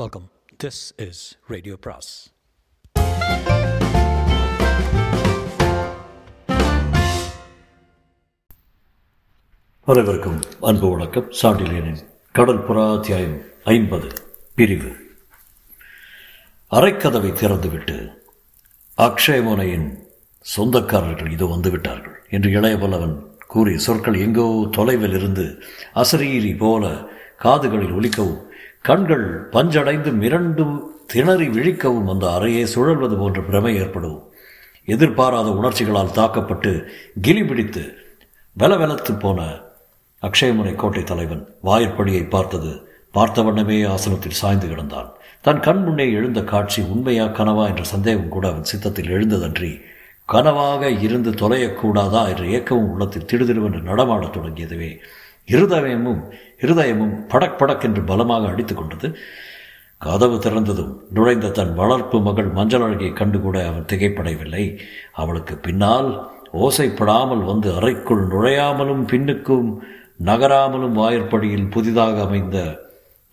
Welcome. This is radio Pras. அனைவருக்கும் அன்பு வணக்கம். சாண்டில்யனின் கடல் புறா அத்தியாயம் 50 பிரிவு. அரைக்கதவை திறந்துவிட்டு அக்ஷயமுனையின் சொந்தக்காரர்கள் இதோ வந்துவிட்டார்கள் என்று இளையவல்லவன் கூறிய சொற்கள் எங்கோ தொலைவில் இருந்து அசரீரி போல காதுகளில் ஒலிக்கவும் கண்கள் பஞ்சடைந்து மிரண்டு திணறி விழிக்கவும் அந்த அறையை சுழல்வது போன்ற பிரமை ஏற்படும். எதிர்பாராத உணர்ச்சிகளால் தாக்கப்பட்டு கிலி பிடித்து வெலவெலத்து போன அக்ஷயமுனை கோட்டை தலைவன் வாயிற்படியை பார்த்த வண்ணமே ஆசனத்தில் சாய்ந்து கிடந்தான். தன் கண் முன்னே எழுந்த காட்சி உண்மையா கனவா என்ற சந்தேகம் கூட அவன் சித்தத்தில் எழுந்ததன்றி கனவாக இருந்து தொலையக்கூடாதா என்ற ஏக்கவும் உள்ளத்தில் திடுதிடுவென்று நடமாடத் தொடங்கியதுவே. இருதயமும் படக் படக் என்று பலமாக அடித்து கொண்டது. கதவு திறந்ததும் நுழைந்த தன் வளர்ப்பு மகள் மஞ்சள் அழகியை கண்டுகூட அவன் திகைப்படையவில்லை. அவளுக்கு பின்னால் ஓசைப்படாமல் வந்து அறைக்குள் நுழையாமலும் பின்னுக்கும் நகராமலும் வாயிற்படியில் புதிதாக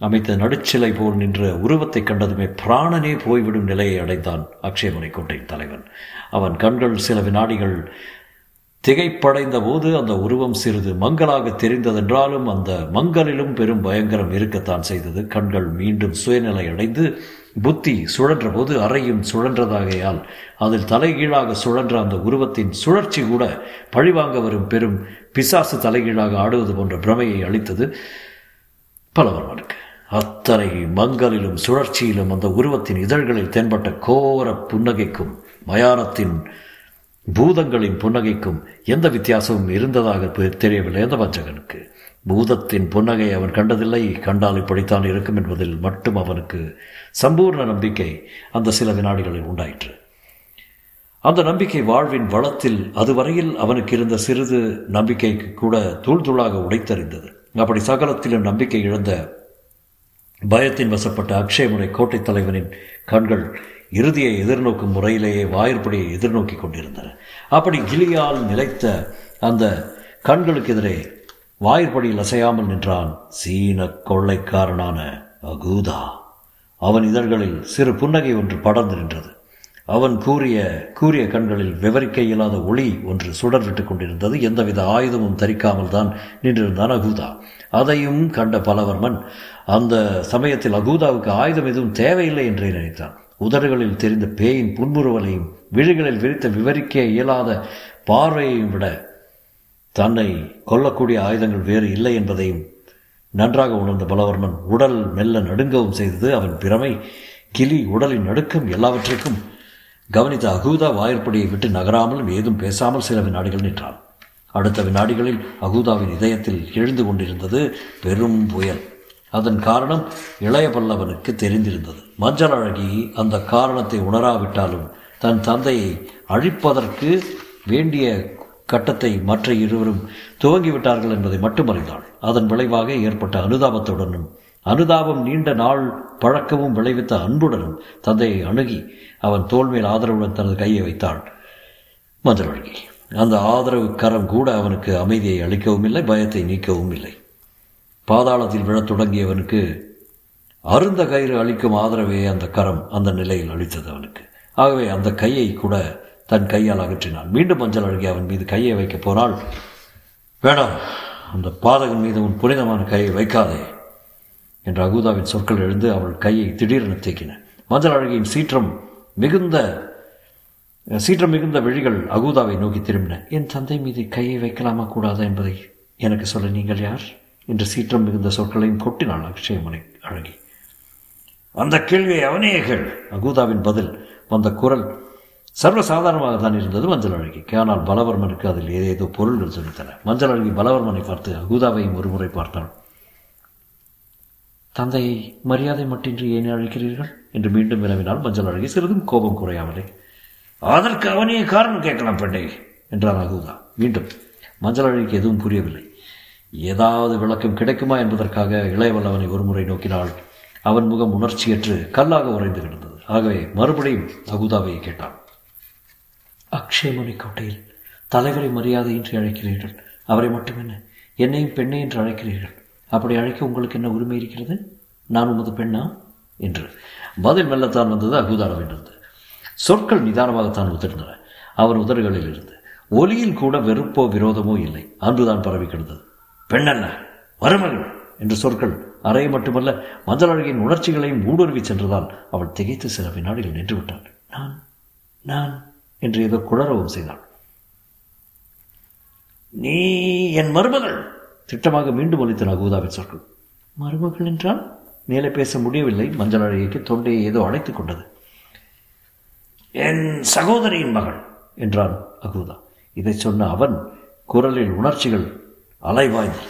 அமைத்த நடுச்சிலை போல் நின்ற உருவத்தை கண்டதுமே பிராணனே போய்விடும் நிலையை அடைந்தான் அக்ஷயமுனை கோட்டையின் தலைவன். அவன் கண்கள் சில வினாடிகள் திகைப்படைந்த போது அந்த உருவம் சிறிது மங்கலாக தெரிந்ததென்றாலும் அந்த மங்கலிலும் பெரும் பயங்கரம் இருக்கத்தான் செய்தது. கண்கள் மீண்டும் சுயநிலை அடைந்து புத்தி சுழன்ற போது அறையும் சுழன்றதாகையால் அதில் தலைகீழாக சுழன்ற அந்த உருவத்தின் சுழற்சி கூட பழிவாங்க வரும் பெரும் பிசாசு தலைகீழாக ஆடுவது போன்ற பிரமையை அளித்தது பலவர்மனுக்கு. அத்தனை மங்கலிலும் சுழற்சியிலும் அந்த உருவத்தின் இதழ்களில் தென்பட்ட கோர புன்னகைக்கும் மயானத்தின் பூதங்களின் புன்னகைக்கும் எந்த வித்தியாசமும் இருந்ததாக தெரியவில்லை அந்த வஞ்சகனுக்கு. பூதத்தின் புன்னகை அவன் கண்டதில்லை, கண்டால் இப்படித்தான் இருக்கும் என்பதில் மட்டும் அவனுக்கு சம்பூர்ண நம்பிக்கை அந்த சில வினாடிகளில் உண்டாயிற்று. அந்த நம்பிக்கை வாழ்வின் வளத்தில் அதுவரையில் அவனுக்கு இருந்த சிறிது நம்பிக்கைக்கு கூட தூள் தூளாக உடைத்தறிந்தது. அப்படி சகலத்திலும் நம்பிக்கை இழந்த பயத்தின் வசப்பட்ட அக்ஷயமுனை கோட்டை தலைவனின் கண்கள் இறுதியை எதிர்நோக்கும் முறையிலேயே வாயிற்படியை எதிர்நோக்கி கொண்டிருந்தன. அப்படி கிளியால் நிலைத்த அந்த கண்களுக்கு எதிரே வாயிற்படியில் அசையாமல் நின்றான் சீன கொள்ளைக்காரனான அகூதா. அவன் இதழ்களில் சிறு புன்னகை ஒன்று படர்ந்து நின்றது. அவன் கூறிய கண்களில் விவரிக்க இயலாத ஒளி ஒன்று சுடர்விட்டு கொண்டிருந்தது. எந்தவித ஆயுதமும் தரிக்காமல் தான் நின்றிருந்தான் அகூதா. அதையும் கண்ட பலவர்மன் அந்த சமயத்தில் அகூதாவுக்கு ஆயுதம் எதுவும் தேவையில்லை என்றே நினைத்தான். உதடுகளில் தெரிந்த பேயின் புன்முறுவலையும் விழிகளில் விரித்த விவரிக்க இயலாத பார்வையையும் விட தன்னை கொல்லக்கூடிய ஆயுதங்கள் வேறு இல்லை என்பதையும் நன்றாக உணர்ந்த பலவர்மன் உடல் மெல்ல நடுங்கவும் செய்தது. அவன் பிரமை, கிளி, உடலின் நடுக்கம் எல்லாவற்றிற்கும் கவனித்த அகூதா வாயிற்படியை விட்டு நகராமலும் ஏதும் பேசாமல் சில வினாடிகள் நின்றான். அடுத்த வினாடிகளில் அகூதாவின் இதயத்தில் எழுந்து கொண்டிருந்தது பெரும் புயல். அதன் காரணம் இளைய பல்லவனுக்கு தெரிந்திருந்தது. மஞ்சள் அழகி அந்த காரணத்தை உணராவிட்டாலும் தன் தந்தையை அழிப்பதற்கு வேண்டிய கட்டத்தை மற்ற இருவரும் துவங்கிவிட்டார்கள் என்பதை மட்டும் அறிந்தாள். அதன் விளைவாக ஏற்பட்ட அனுதாபத்துடனும் அனுதாபம் நீண்ட நாள் பழக்கமும் விளைவித்த அன்புடனும் தந்தையை அணுகி அவன் தோல்மையில் ஆதரவுடன் தனது கையை வைத்தாள் மஞ்சள் அழகி. அந்த ஆதரவு கரம் கூட அவனுக்கு அமைதியை அளிக்கவும் இல்லை, பயத்தை நீக்கவும் இல்லை. பாதாளத்தில் விழத் தொடங்கியவனுக்கு அருந்த கயிறு அளிக்கும் ஆதரவையே அந்த கரம் அந்த நிலையில் அளித்தது அவனுக்கு. ஆகவே அந்த கையை கூட தன் கையால் அகற்றினான். மீண்டும் மஞ்சள் அழகி அவன் மீது கையை வைக்கப் போனால், வேணாம், அந்த பாதகன் மீது உன் புனிதமான கையை வைக்காதே என்ற அகூதாவின் சொற்கள் எழுந்து அவள் கையை திடீரென தேக்கின. மஞ்சள் அழகியின் சீற்றம் மிகுந்த விழிகள் அகூதாவை நோக்கி திரும்பின. என் தந்தை மீது கையை வைக்கலாமா கூடாதா என்பதை எனக்கு சொல்ல நீங்கள் யார் என்று சீற்றம் மிகுந்த சொற்களையும் கொட்டினாள் அக்ஷயமுனை அழகி. அந்த கேள்வியை அவனேகள் அகூதாவின் பதில் வந்த குரல் சர்வசாதாரணமாக தான் இருந்தது மஞ்சள் அழகிக்கு. ஆனால் பலவர்மனுக்கு அதில் ஏதேதோ பொருள்கள் சொல்லித்தன. மஞ்சள் அழகி பலவர்மனை பார்த்து அகூதாவையும் ஒருமுறை பார்த்தாள். தந்தையை மரியாதை மட்டின்றி ஏன் அழைக்கிறீர்கள் என்று மீண்டும் வினவினால் மஞ்சள் அழகி சிறிதும் கோபம் குறையாமலே, அதற்கு அவனே காரணம் கேட்கலாம் பெண்ணே என்றான் அகூதா. மீண்டும் மஞ்சள் அழகிக்கு எதுவும் புரியவில்லை. ஏதாவது விளக்கம் கிடைக்குமா என்பதற்காக இளையவல்லவனை ஒருமுறை நோக்கினாள். அவன் முகம் உணர்ச்சியற்று கல்லாக உறைந்து கிடந்தது. ஆகவே மறுபடியும் அகூதாவை கேட்டான். அக்ஷயமுனை கோட்டையில் தலைவரை மரியாதையின்றி அழைக்கிறீர்கள், அவரை மட்டுமென்ன என்னையும் பெண்ணே என்று அழைக்கிறீர்கள். அப்படி அழைக்க உங்களுக்கு என்ன உரிமை இருக்கிறது? நான் உமது பெண்ணா என்று. பதில் மெல்லத்தான் வந்தது அகூதாவில் இருந்து. சொற்கள் நிதானமாகத்தான் உதிர்ந்தன அவர் உதடுகளில் இருந்து. ஒலியில் கூட வெறுப்போ விரோதமோ இல்லை. அன்புதான் பரவி கிடந்தது. பெண்ணல்ல மருமகள் என்று சொற்கள் அறையை மட்டுமல்ல மஞ்சள் அழகின் உணர்ச்சிகளையும் ஊடுருவி சென்றதால் அவள் திகைத்து சில வினாடிகள் நின்று விட்டாள். நான் நான் என்று ஏதோ குளறவும் செய்தாள். நீ என் மருமகள் திட்டமாக மீண்டும் ஒலித்தன அகூதாவின் சொற்கள். மருமகள் என்றால் மேலே பேச முடியவில்லை. மஞ்சள் அழகிக்கு தொண்டையை ஏதோ அடைத்துக் கொண்டது. என் சகோதரியின் மகள் என்றான் அகூதா. இதை சொன்ன அவன் குரலில் உணர்ச்சிகள் அலைவாய்ந்தன.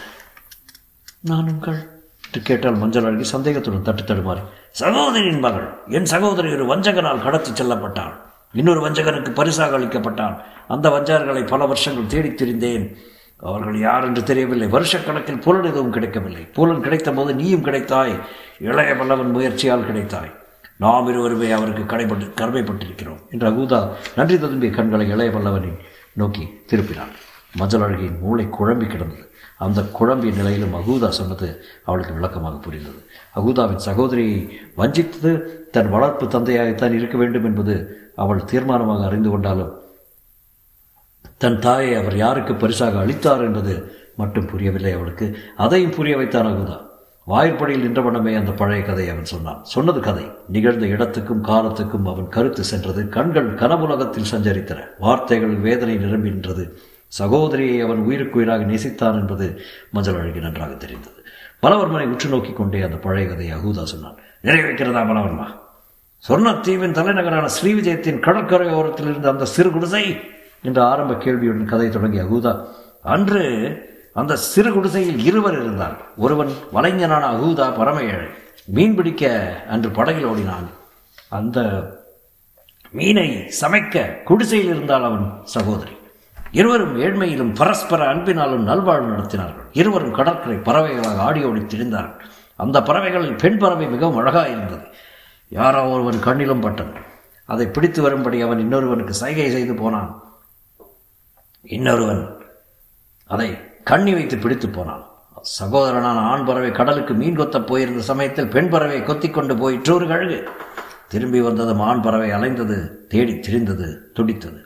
நான் உங்கள் என்று கேட்டால் மஞ்சள் அழகி சந்தேகத்துடன் தட்டு தடுமாறி, சகோதரியின் மகள், என் சகோதரி ஒரு வஞ்சகனால் கடத்தி செல்லப்பட்டாள். இன்னொரு வஞ்சகனுக்கு பரிசாக அளிக்கப்பட்டான். அந்த வஞ்சகர்களை பல வருஷங்கள் தேடித் திரிந்தேன். அவர்கள் யார் என்று தெரியவில்லை. வருஷக்கணக்கில் புலன் எதுவும் கிடைக்கவில்லை. புலன் கிடைத்த போது நீயும் கிடைத்தாய். இளைய பல்லவன் முயற்சியால் கிடைத்தாய். நாம் இருவருமே அவருக்கு கடமைப்பட்டிருக்கிறோம் என்று அகூதா நன்றி திரும்பிய கண்களை இளைய பல்லவனை நோக்கி திருப்பினாள். மஞ்சள் அழகியின் மூளை குழம்பி கிடந்தது. அந்த குழம்பிய நிலையிலும் அகூதா சொன்னது அவளுக்கு விளக்கமாக புரிந்தது. அகூதாவின் சகோதரியை வஞ்சித்தது தன் வளர்ப்பு தந்தையாகத்தான் இருக்க வேண்டும் என்பது அவள் தீர்மானமாக அறிந்து கொண்டாலும் தன் தாயை அவர் யாருக்கு பரிசாக அளித்தார் என்பது மட்டும் புரியவில்லை அவளுக்கு. அதையும் புரிய வைத்தான் அகூதா. வாயிற்படியில் நின்றவனமே அந்த பழைய கதையை அவன் சொன்னான். சொன்னது கதை. நிகழ்ந்த இடத்துக்கும் காலத்துக்கும் அவன் கருத்து சென்றது. கண்கள் கனவுலகத்தில் சஞ்சரித்தன. வார்த்தைகள் வேதனை நிரம்பின்றது. சகோதரியை அவன் உயிருக்குயிராக நேசித்தான் என்பது மஞ்சள் அழகி நன்றாக தெரிந்தது. பலவர்மனை உற்று நோக்கி கொண்டே அந்த பழைய கதையை அகூதா சொன்னான். நிறைவேற்கிறதா பலவர்மா? சொர்ணத்தீவின் தலைநகரான ஸ்ரீவிஜயத்தின் கடற்கரை ஓரத்தில் இருந்த அந்த சிறு குடிசை என்ற ஆரம்ப கேள்வியுடன் கதை தொடங்கிய அகூதா, அன்று அந்த சிறு குடிசையில் இருவர் இருந்தார். ஒருவன் வலைஞனான அகூதா பரம ஏழை. மீன் பிடிக்க அன்று படகில் ஓடினான். அந்த மீனை சமைக்க குடிசையில் இருந்தால் அவன் சகோதரி. இருவரும் ஏழ்மையிலும் பரஸ்பர அன்பினாலும் நல்வாழ்வு நடத்தினார்கள். இருவரும் கடற்கரை பறவைகளாக ஆடி ஓடி திரிந்தார்கள். அந்த பறவைகளில் பெண் பறவை மிகவும் அழகாக இருந்தது. யாரோ ஒருவன் கண்ணிலும் பட்டன். அதை பிடித்து வரும்படி அவன் இன்னொருவனுக்கு சைகை செய்து போனான். இன்னொருவன் அதை கண்ணி வைத்து பிடித்து போனான். சகோதரனான ஆண் பறவை கடலுக்கு மீன் கொத்த போயிருந்த சமயத்தில் பெண் பறவையை கொத்தி கொண்டு போயிற்று ஒரு கழுகு. திரும்பி வந்ததும் ஆண் பறவை அலைந்தது, தேடி திரிந்தது, துடித்தது.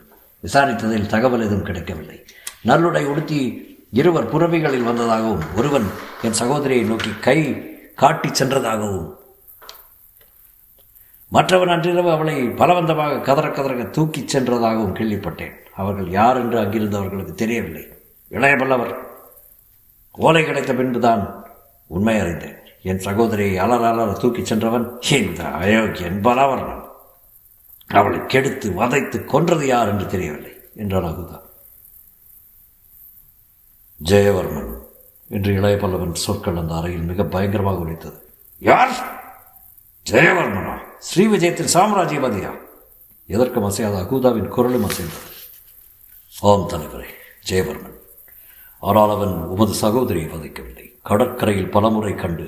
விசாரித்ததில் தகவல் எதுவும் கிடைக்கவில்லை. நல்லுடை உடுத்தி இருவர் புறவிகளில் வந்ததாகவும் ஒருவன் என் சகோதரியை நோக்கி கை காட்டி சென்றதாகவும் மற்றவன் அன்றிரவு அவளை பலவந்தமாக கதற கதறக தூக்கிச் சென்றதாகவும் கேள்விப்பட்டேன். அவர்கள் யார் என்று அங்கிருந்தவர்களுக்கு தெரியவில்லை. இளைய பல்லவர் ஓலை கிடைத்த பின்புதான் உண்மை அறிந்தேன். என் சகோதரியை அலர் அலர தூக்கிச் சென்றவன் இந்த அயோக்கியன் பலவர். அவளை கெடுத்து வதைத்து கொன்றது யார் என்று தெரியவில்லை என்றான் அகூதா. ஜெயவர்மன் என்று இளைய பல்லவன் சொற்கள் அந்த அறையில் மிக பயங்கரமாக ஒலித்தது. யார்? ஜெயவர்மனா? ஸ்ரீ விஜயத்தில் சாம்ராஜ்யபதியா? எதற்கும் அசையாத அகூதாவின் குரலும் அசைந்தது. ஆம் தலைவரே, ஜெயவர்மன். ஆனால் அவன் உமது சகோதரியை வதைக்கவில்லை. கடற்கரையில் பலமுறை கண்டு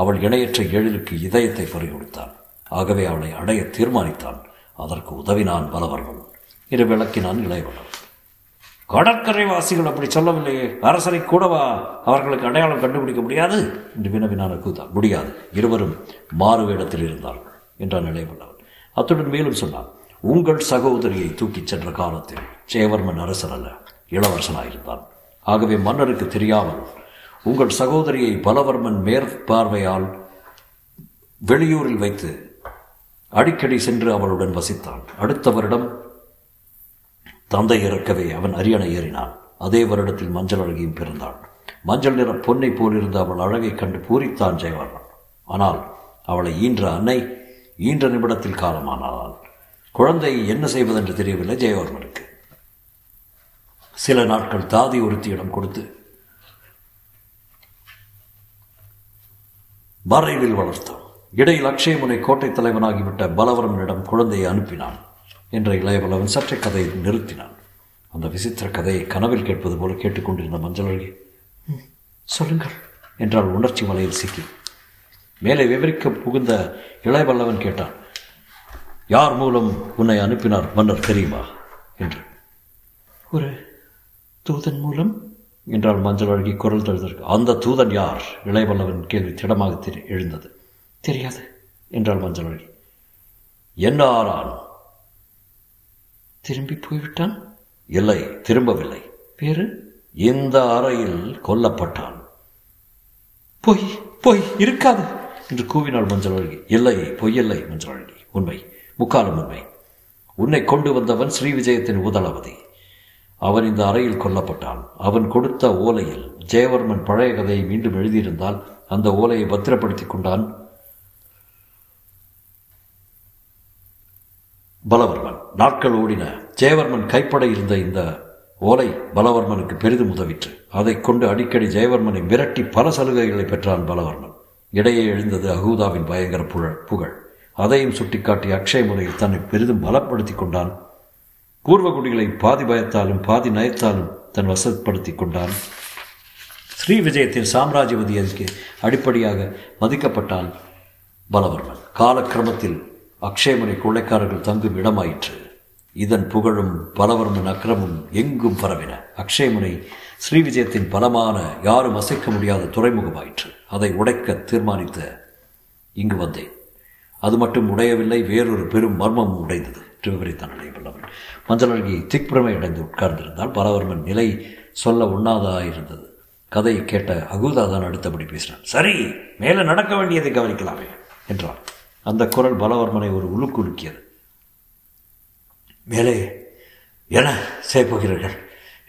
அவள் இணையற்ற எழிலுக்கு இதயத்தை பறிகொடுத்தான். ஆகவே அவளை அடைய தீர்மானித்தான். அதற்கு உதவினான் பலவர்மன் என்று விளக்கினான் இளையவன். கடற்கரை வாசிகள் அப்படி சொல்லவில்லையே. அரசரை கூடவா அவர்களுக்கு அடையாளம் கண்டுபிடிக்க முடியாது என்று வினவினான் அகூதா. முடியாது. இருவரும் மாறு வேடத்தில் இருந்தார்கள் என்றான் இளையவன். அத்துடன் மேலும் சொன்னான். உங்கள் சகோதரியை தூக்கிச் சென்ற காலத்தில் ஜெயவர்மன் அரசர் அல்ல, இளவரசனாயிருந்தான். ஆகவே மன்னருக்கு தெரியாமல் உங்கள் சகோதரியை பலவர்மன் மேற்பார்வையால் வெளியூரில் வைத்து அடிக்கடி சென்று அவளுடன் வசித்தான். அடுத்த வருடம் தந்தை இறக்கவே அவன் அரியணை ஏறினான். அதே வருடத்தில் மஞ்சள் அழகியும் பிறந்தாள். மஞ்சள் நிற பொன்னை போலிருந்த அவள் அழகை கண்டு பூரித்தான் ஜெயவர்மன். ஆனால் அவளை ஈன்ற அன்னை ஈன்ற நிமிடத்தில் காலமானாள். குழந்தையை என்ன செய்வதென்று தெரியவில்லை ஜெயவர்மனுக்கு. சில நாட்கள் தாதி ஒருத்தியிடம் கொடுத்து மறைவில் வளர்த்தான். இடையில் அக்ஷயமுனை கோட்டை தலைவனாகிவிட்ட பலவர்மனிடம் குழந்தையை அனுப்பினான் என்ற இளையவளவன் சற்றே கதையை நிறுத்தினான். அந்த விசித்திர கதையை கனவில் கேட்பது போல கேட்டுக்கொண்டிருந்த மஞ்சள் அழகி சொல்லுங்கள் என்றால் உணர்ச்சி மலையில் சிக்கி மேலே விவரிக்க புகுந்த இளையவல்லவன் கேட்டான். யார் மூலம் உன்னை அனுப்பினார் மன்னர் தெரியுமா என்று. ஒரு தூதன் மூலம் என்றால் மஞ்சள் அழகி குரல் தழுதற்கு. அந்த தூதன் யார்? இளையவல்லவன் கேள்வி திடமாக எழுந்தது. தெரியாது என்றாள் மஞ்சளாய். என்ன ஆனான்? திரும்பி போய்விட்டான். இல்லை, திரும்பவில்லை. வேறு இந்த அறையில் கொல்லப்பட்டான். பொய், பொய், இருக்காது என்று கூவினாள் மஞ்சளாழகி. இல்லை, பொய்யில்லை மஞ்சளாழகி, உண்மை, முக்காலும் உண்மை. உன்னை கொண்டு வந்தவன் ஸ்ரீ விஜயத்தின் ஊதளபதி. அவன் இந்த அறையில் கொல்லப்பட்டான். அவன் கொடுத்த ஓலையில் ஜெயவர்மன் பழைய கதையை மீண்டும் எழுதியிருந்தால் அந்த ஓலையை பத்திரப்படுத்தி கொண்டான் பலவர்மன். நாட்கள் ஓடின. ஜெயவர்மன் கைப்பட இருந்த இந்த ஓலை பலவர்மனுக்கு பெரிதும் உதவிற்று. அதை கொண்டு அடிக்கடி ஜெயவர்மனை மிரட்டி பல சலுகைகளை பெற்றான் பலவர்மன். இடையே எழுந்தது அகூதாவின் பயங்கர புகழ். அதையும் சுட்டிக்காட்டி அக்ஷய முறையில் தன்னை பெரிதும் பலப்படுத்தி கொண்டான். பூர்வகுடிகளை பாதி பயத்தாலும் பாதி நயத்தாலும் தன் வசப்படுத்தி கொண்டான். ஸ்ரீ விஜயத்தின் சாம்ராஜ்யவதிக்கு அடிப்படையாக மதிக்கப்பட்டான் பலவர்மன். காலக்கிரமத்தில் அக்ஷயமுறை கொள்ளைக்காரர்கள் தங்கும் இடமாயிற்று. இதன் புகழும் பலவர்மன் அக்கிரமும் எங்கும் பரவின. அக்ஷயமுனை ஸ்ரீ விஜயத்தின் பலமான, யாரும் அசைக்க முடியாத துறைமுகமாயிற்று. அதை உடைக்க தீர்மானித்த இங்கு வந்தேன். அது மட்டும் உடையவில்லை, வேறொரு பெரும் மர்மமும் உடைந்தது என்று விவரித்தான் இளையவல்லவன். மஞ்சளாழகி திக்பிரமை அடைந்து உட்கார்ந்திருந்தால் பலவர்மன் நிலை சொல்ல உண்ணாதாயிருந்தது. கதையை கேட்ட அகூதாதான் அடுத்தபடி பேசினான். சரி, மேலே நடக்க வேண்டியதை கவனிக்கலாமே என்றான். அந்த குரல் பலவர்மனை ஒரு உலுக்குலுக்கியது. மேலே என செய்யப்போகிறீர்கள்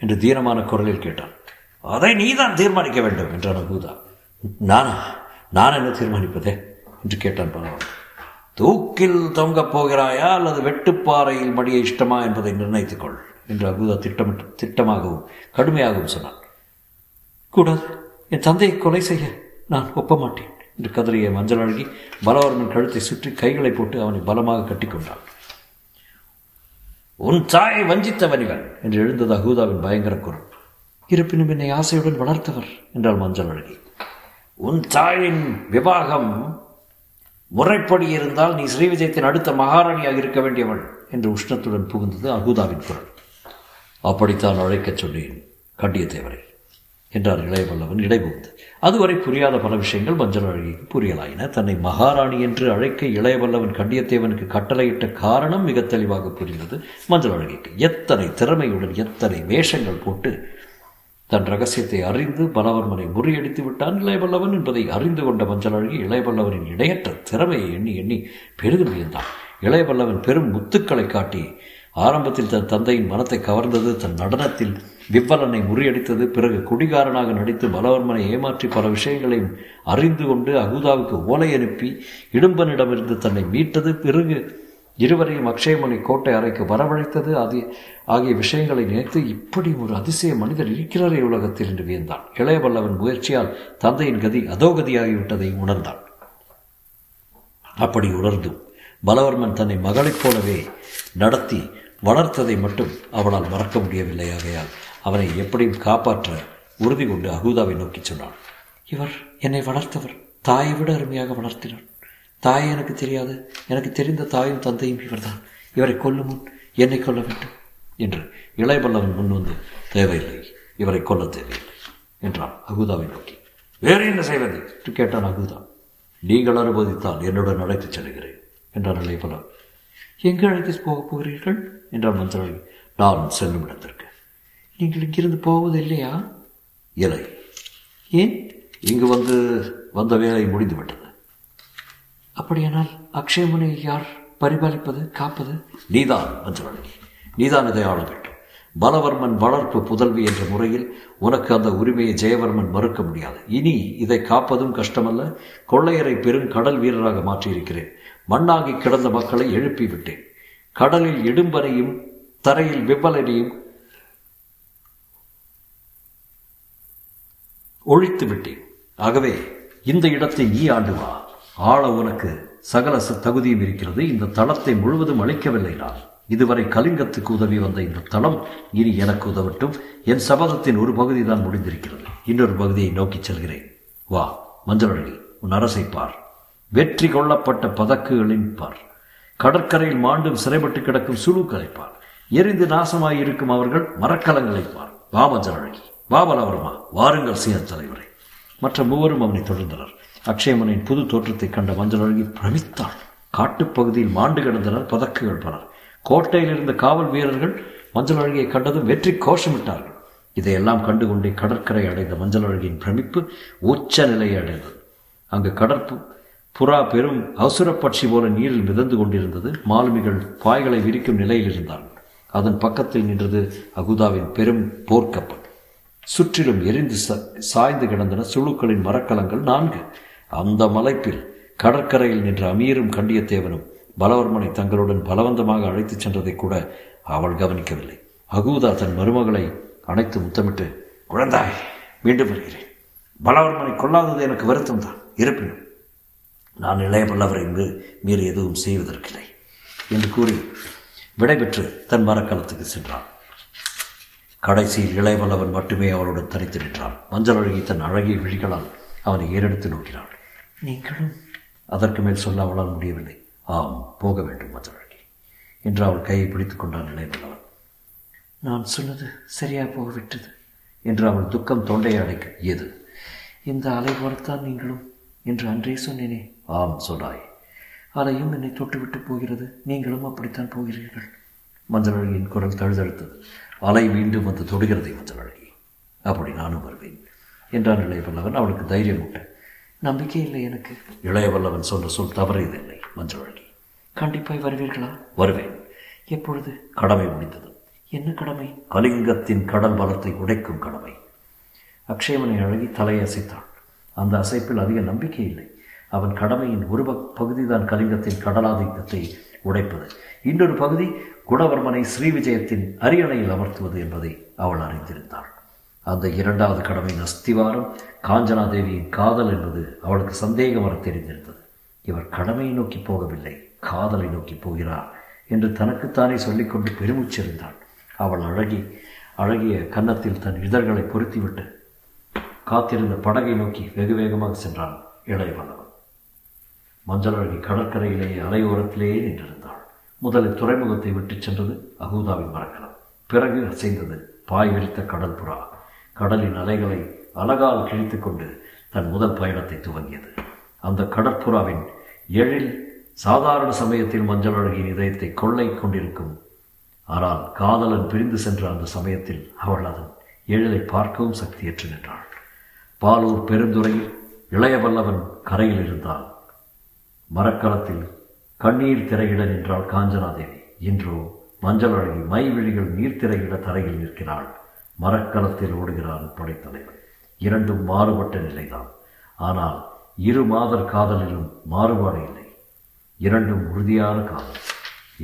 என்று தீனமான குரலில் கேட்டான். அதை நீதான் தீர்மானிக்க வேண்டும் என்றான் அகூதா. நான் என்ன தீர்மானிப்பதே என்று கேட்டான் பலவர்மன். தூக்கில் தொங்கப் போகிறாயா அல்லது வெட்டுப்பாறையில் மடிய இஷ்டமா என்பதை நிர்ணயித்துக்கொள் என்று அகூதா திட்டமாகவும் கடுமையாகவும் சொன்னான். கூடாது, என் தந்தையை கொலை செய்ய நான் ஒப்ப மாட்டேன் என்று கதறிய மஞ்சளாழகி பலவர்மன் கழுத்தை சுற்றி கைகளை போட்டு அவனை பலமாக கட்டிக்கொண்டான். உன் தாயை வஞ்சித்தவன் இவன் என்று எழுந்தது அகூதாவின் பயங்கர குரல். இருப்பினும் என்னை ஆசையுடன் வளர்த்தவர் என்றாள் மஞ்சளாழகி. உன் தாயின் விவாகம் முறைப்படி இருந்தால் நீ ஸ்ரீவிஜயத்தின் அடுத்த மகாராணியாக இருக்க வேண்டியவள் என்று உஷ்ணத்துடன் புகுந்தது அகூதாவின் குரல். அப்படித்தான் அழைக்கச் சொன்னேன் கண்டியத்தேவரை என்றார் இளையவல்லவன் இடைபுகுந்து. அதுவரை புரியாத பல விஷயங்கள் மஞ்சளாழகிக்கு புரியலாயின. தன்னை மகாராணி என்று அழைக்க இளையவல்லவன் கண்டியத்தேவனுக்கு கட்டளையிட்ட காரணம் மிக தெளிவாக புரிகிறது மஞ்சளாழகிக்கு. எத்தனை திறமையுடன் எத்தனை வேஷங்கள் போட்டு தன் ரகசியத்தை அறிந்து பலவர்மனை முறியடித்து விட்டான் இளையவல்லவன் என்பதை அறிந்து கொண்ட மஞ்சளாழகி இளையவல்லவனின் இணையற்ற திறமையை எண்ணி எண்ணி பெரிதும் வியந்தான். இளையவல்லவன் பெரும் முத்துக்களை காட்டி ஆரம்பத்தில் தன் தந்தையின் மனத்தை கவர்ந்தது, தன் நடனத்தில் விவ்வலனை முறியடித்தது, பிறகு குடிகாரனாக நடித்து பலவர்மனை ஏமாற்றி பல விஷயங்களையும் அறிந்து கொண்டு அகூதாவுக்கு ஓலை அனுப்பி இடும்பனிடமிருந்து தன்னை மீட்டது, பிறகு இருவரையும் அக்ஷயமணி கோட்டை அறைக்கு வரவழைத்தது ஆகிய விஷயங்களை நினைத்து இப்படி ஒரு அதிசய மனிதர் இருக்கிறாரே உலகத்தில் என்று வியந்தான். இளையவல்லவன் முயற்சியால் தந்தையின் கதி அதோகதியாகிவிட்டதை உணர்ந்தான். அப்படி உணர்ந்தும் பலவர்மன் தன்னை மகளைப் போலவே நடத்தி வளர்த்ததை மட்டும் அவனால் மறக்க முடியவில்லை. ஆகையால் அவனை எப்படியும் காப்பாற்ற உறுதி கொண்டு அகூதாவை நோக்கி சொன்னான். இவர் என்னை வளர்த்தவர், தாயை விட அருமையாக வளர்த்தினார். தாயை எனக்கு தெரியாது, எனக்கு தெரிந்த தாயும் தந்தையும் இவர்தான். இவரை கொல்லும் முன் என்னை கொல்ல வேண்டும் என்று இளையவல்லவன் முன் வந்து தேவையில்லை, இவரை கொல்ல தேவையில்லை என்றான் அகூதாவை நோக்கி. வேறு என்ன செய்வது என்று கேட்டான் அகூதா. நீங்கள் அனுமதித்தால் என்னுடன் அழைத்துச் செல்கிறேன் என்றான் இளையவல்லவன். எங்கு அழைத்து போகப் போகிறீர்கள் என்றான் மஞ்சளாழகி. நான் செல்லும் இடத்திற்கு. நீங்கள் இங்கிருந்து போவது இல்லையா? இல்லை. ஏன்? இங்கு வந்த வேலை முடிந்துவிட்டது. அப்படியானால் அக்ஷயமுனை யார் பரிபாலிப்பது, காப்பது? நீதான் மஞ்சளாழகி, நீதான் இதை ஆள வேண்டும். பலவர்மன் வளர்ப்பு புதல்வி என்ற முறையில் உனக்கு அந்த உரிமையை ஜெயவர்மன் மறுக்க முடியாது. இனி இதை காப்பதும் கஷ்டமல்ல. கொள்ளையரை பெரும் கடல் வீரராக மாற்றியிருக்கிறேன். மண்ணாகி கிடந்த மக்களை எழுப்பி விட்டேன். கடலில் இடும்பனையும் தரையில் விவ்வலனையும் ஒழித்து விட்டேன். ஆகவே இந்த இடத்தை நீ ஆண்டு வா. ஆள உனக்கு சகல தகுதியும் இருக்கிறது. இந்த தளத்தை முழுவதும் அளிக்கவில்லை நான். இதுவரை கலிங்கத்துக்கு உதவி வந்த இந்த தளம் இனி எனக்கு உதவட்டும். என் சபதத்தின் ஒரு பகுதி தான் முடிந்திருக்கிறது. இன்னொரு பகுதியை நோக்கி செல்கிறேன். வா மஞ்சளாழகி, உன் அரசை பார். வெற்றி கொள்ளப்பட்ட பதக்குகளின் பார். கடற்கரையில் மாண்டும் சிறைப்பட்டு கிடக்கும் சுழுக்களை பார். எரிந்து நாசமாயிருக்கும் அவர்கள் மரக்கலங்களை பார். வா மஞ்சளாழகி, வா பலவர்மா, வாருங்கள் சீன தலைவரை. மற்ற மூவரும் அவனை தொடர்ந்தனர். அக்ஷயமனின் புது தோற்றத்தை கண்ட மஞ்சளழகி பிரமித்தாள். காட்டுப்பகுதியில் மாண்டு கிடந்தனர் பதக்குகள் பலர். கோட்டையில் இருந்த காவல் வீரர்கள் மஞ்சளழகியை கண்டதும் வெற்றி கோஷமிட்டார்கள். இதையெல்லாம் கண்டுகொண்டே கடற்கரை அடைந்த மஞ்சளழகியின் பிரமிப்பு உச்ச நிலையை அடைந்தது. அங்கு புறா பெரும் அவசுரப்பட்சி போல நீரில் மிதந்து கொண்டிருந்தது. மாலுமிகள் பாய்களை விரிக்கும் நிலையில் இருந்தார்கள். அதன் பக்கத்தில் நின்றது அகுதாவின் பெரும் போர்க்கப்பல். சுற்றிலும் எரிந்து சாய்ந்து கிடந்தன சுழுக்களின் மரக்கலங்கள் 4. அந்த மலைப்பில் கடற்கரையில் நின்ற அமீரும் கண்டியத்தேவனும் பலவர்மனை தங்களுடன் பலவந்தமாக அழைத்துச் சென்றதை கூட அவள் கவனிக்கவில்லை. அகூதா தன் மருமகளை அணைத்து முத்தமிட்டு, குழந்தாய், மீண்டும் வருகிறேன். பலவர்மனை கொல்லாதது எனக்கு வருத்தம் தான். இருப்பினும் நான் இளைய பல்லவரை மீறி எதுவும் செய்வதற்கில்லை என்று கூறி விடைபெற்று தன் மரக்கலத்துக்கு சென்றான். கடைசியில் இளைய பல்லவன் மட்டுமே அவளுடன் தனித்து நின்றான். மஞ்சளழகி தன் அழகிய விழிகளால் அவனை ஏறெடுத்து நோக்கினாள். நீங்களும்? அதற்கு மேல் சொல்ல அவளால் முடியவில்லை. ஆம், போக வேண்டும் மஞ்சளழகி என்று அவள் கையை பிடித்துக் கொண்டான் இளைய பல்லவன். நான் சொன்னது சரியாக போகவிட்டது என்று அவள் துக்கம் தொண்டையை அடைக்க, எது? இந்த அலை போலத்தான் நீங்களும் என்று அன்றே சொன்னேனே. ஆம், சொன்னாய். அலையும் என்னை தொட்டுவிட்டு போகிறது, நீங்களும் அப்படித்தான் போகிறீர்கள். மஞ்சளழகியின் குரல் தழுதழுத்தது. அலை மீண்டும் வந்து தொடுகிறதை மஞ்சளழகி, அப்படி நானும் வருவேன் என்றான் இளைய பல்லவன் அவளுக்கு தைரியம் விட்ட. நம்பிக்கை இல்லை எனக்கு. இளைய பல்லவன் சொன்ற சொல் தவறியதில்லை மஞ்சளழகி. கண்டிப்பாய் வருவீர்களா? வருவேன். எப்பொழுது? கடமை முடிந்தது. என்ன கடமை? கலிங்கத்தின் கடல் பலத்தை உடைக்கும் கடமை. அக்ஷயமனை அழகி தலையை அசைத்தான். அந்த அசைப்பில் அதிக நம்பிக்கை இல்லை. அவன் கடமையின் ஒரு பகுதிதான் கலிங்கத்தின் கடலாதிக்கத்தை உடைப்பது, இன்னொரு பகுதி குணவர்மனை ஸ்ரீவிஜயத்தின் அரியணையில் அமர்த்துவது என்பதை அவள் அறிந்திருந்தாள். அந்த இரண்டாவது கடமையின் அஸ்திவாரம் காஞ்சனாதேவியின் காதல் என்பது அவளுக்கு சந்தேகம் வர தெரிந்திருந்தது. இவர் கடமையை நோக்கி போகவில்லை, காதலை நோக்கி போகிறார் என்று தனக்குத்தானே சொல்லிக்கொண்டு பெருமூச்சிருந்தாள். அவள் அழகிய கன்னத்தில் தன் இதழ்களை பொருத்திவிட்டு காத்திருந்த படகை நோக்கி வெகு வேகமாக சென்றான் இளைய பல்லவன். மஞ்சளழகி கடற்கரையிலேயே அலையோரத்திலேயே நின்றிருந்தாள். முதலில் துறைமுகத்தை விட்டு சென்றது அகூதாவின் மரக்கலம். பிறகு அசைந்தது பாய் விரித்த கடல் புறா. கடலின் அலைகளை அழகால் கிழித்து கொண்டு தன் முதல் பயணத்தை துவங்கியது. அந்த கடற்புறாவின் எழில் சாதாரண சமயத்தில் மஞ்சளழகியின் இதயத்தை கொள்ளை கொண்டிருக்கும். ஆனால் காதலன் பிரிந்து சென்ற அந்த சமயத்தில் அவள் அதன் எழிலை பார்க்கவும் சக்தியற்று நின்றாள். பாலூர் பெருந்துறையில் இளைய பல்லவன் கரையில் இருந்தாள். மரக்கலத்தில் கண்ணீர் திரையிட நின்றாள் காஞ்சனாதேவி. இன்றோ மஞ்சளழகி மை விழிகள் நீர்த்திரையிட தரையில் நிற்கிறாள். மரக்கலத்தில் ஓடுகிறான் படைத்தலைவன். இரண்டும் மாறுபட்ட நிலைதான். ஆனால் இரு மாதர் காதலிலும் மாறுபாடு இல்லை. இரண்டும் உறுதியான காதல்.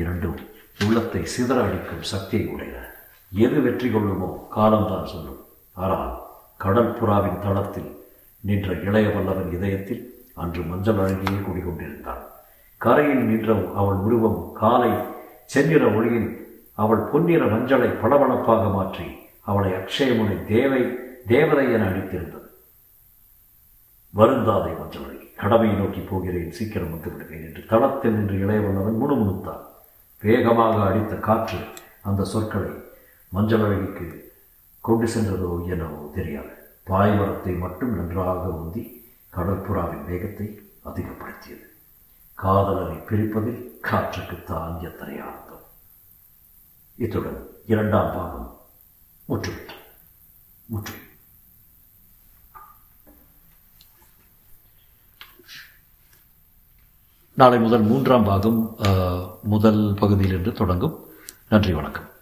இரண்டும் உள்ளத்தை சிதற அடிக்கும் சக்தியை உடையன. எது வெற்றி கொள்ளுமோ காலம்தான் சொல்லும். ஆனால் கடற்புறாவின் தளத்தில் நின்ற இளைய பல்லவன் இதயத்தில் அன்று மஞ்சள் அழகியே குடிகொண்டிருந்தான். கரையில் நின்ற அவள் உருவம் காலை செந்நிற ஒளியில் அவள் பொன்னிற மஞ்சளை பளபளப்பாக மாற்றி அவளை அக்ஷயமுனை தேவதை என அடித்திருந்தது. வருந்தாதை மஞ்சள் அழகி, கடமையை நோக்கி போகிறேன், சீக்கிரம் வந்து விடுவேன் என்று தளத்தில் நின்று இளைய பல்லவன் முணுமுணுத்தான். வேகமாக அடித்த காற்று அந்த சொற்களை மஞ்சள் அழகிக்கு கொண்டு சென்றதோ என்னவோ தெரியாது. பாய்மரத்தை மட்டும் நன்றாக ஊந்தி கடற்புறாவின் வேகத்தை அதிகப்படுத்தியது. காதலனை பிரிப்பதில் காற்றுக்குத்தான் எத்தனை ஆனந்தம். இத்துடன் 2ஆம் பாகம் முற்றுவிட்டது. நாளை முதல் 3ஆம் பாகம் முதல் பகுதியிலிருந்து தொடங்கும். நன்றி, வணக்கம்.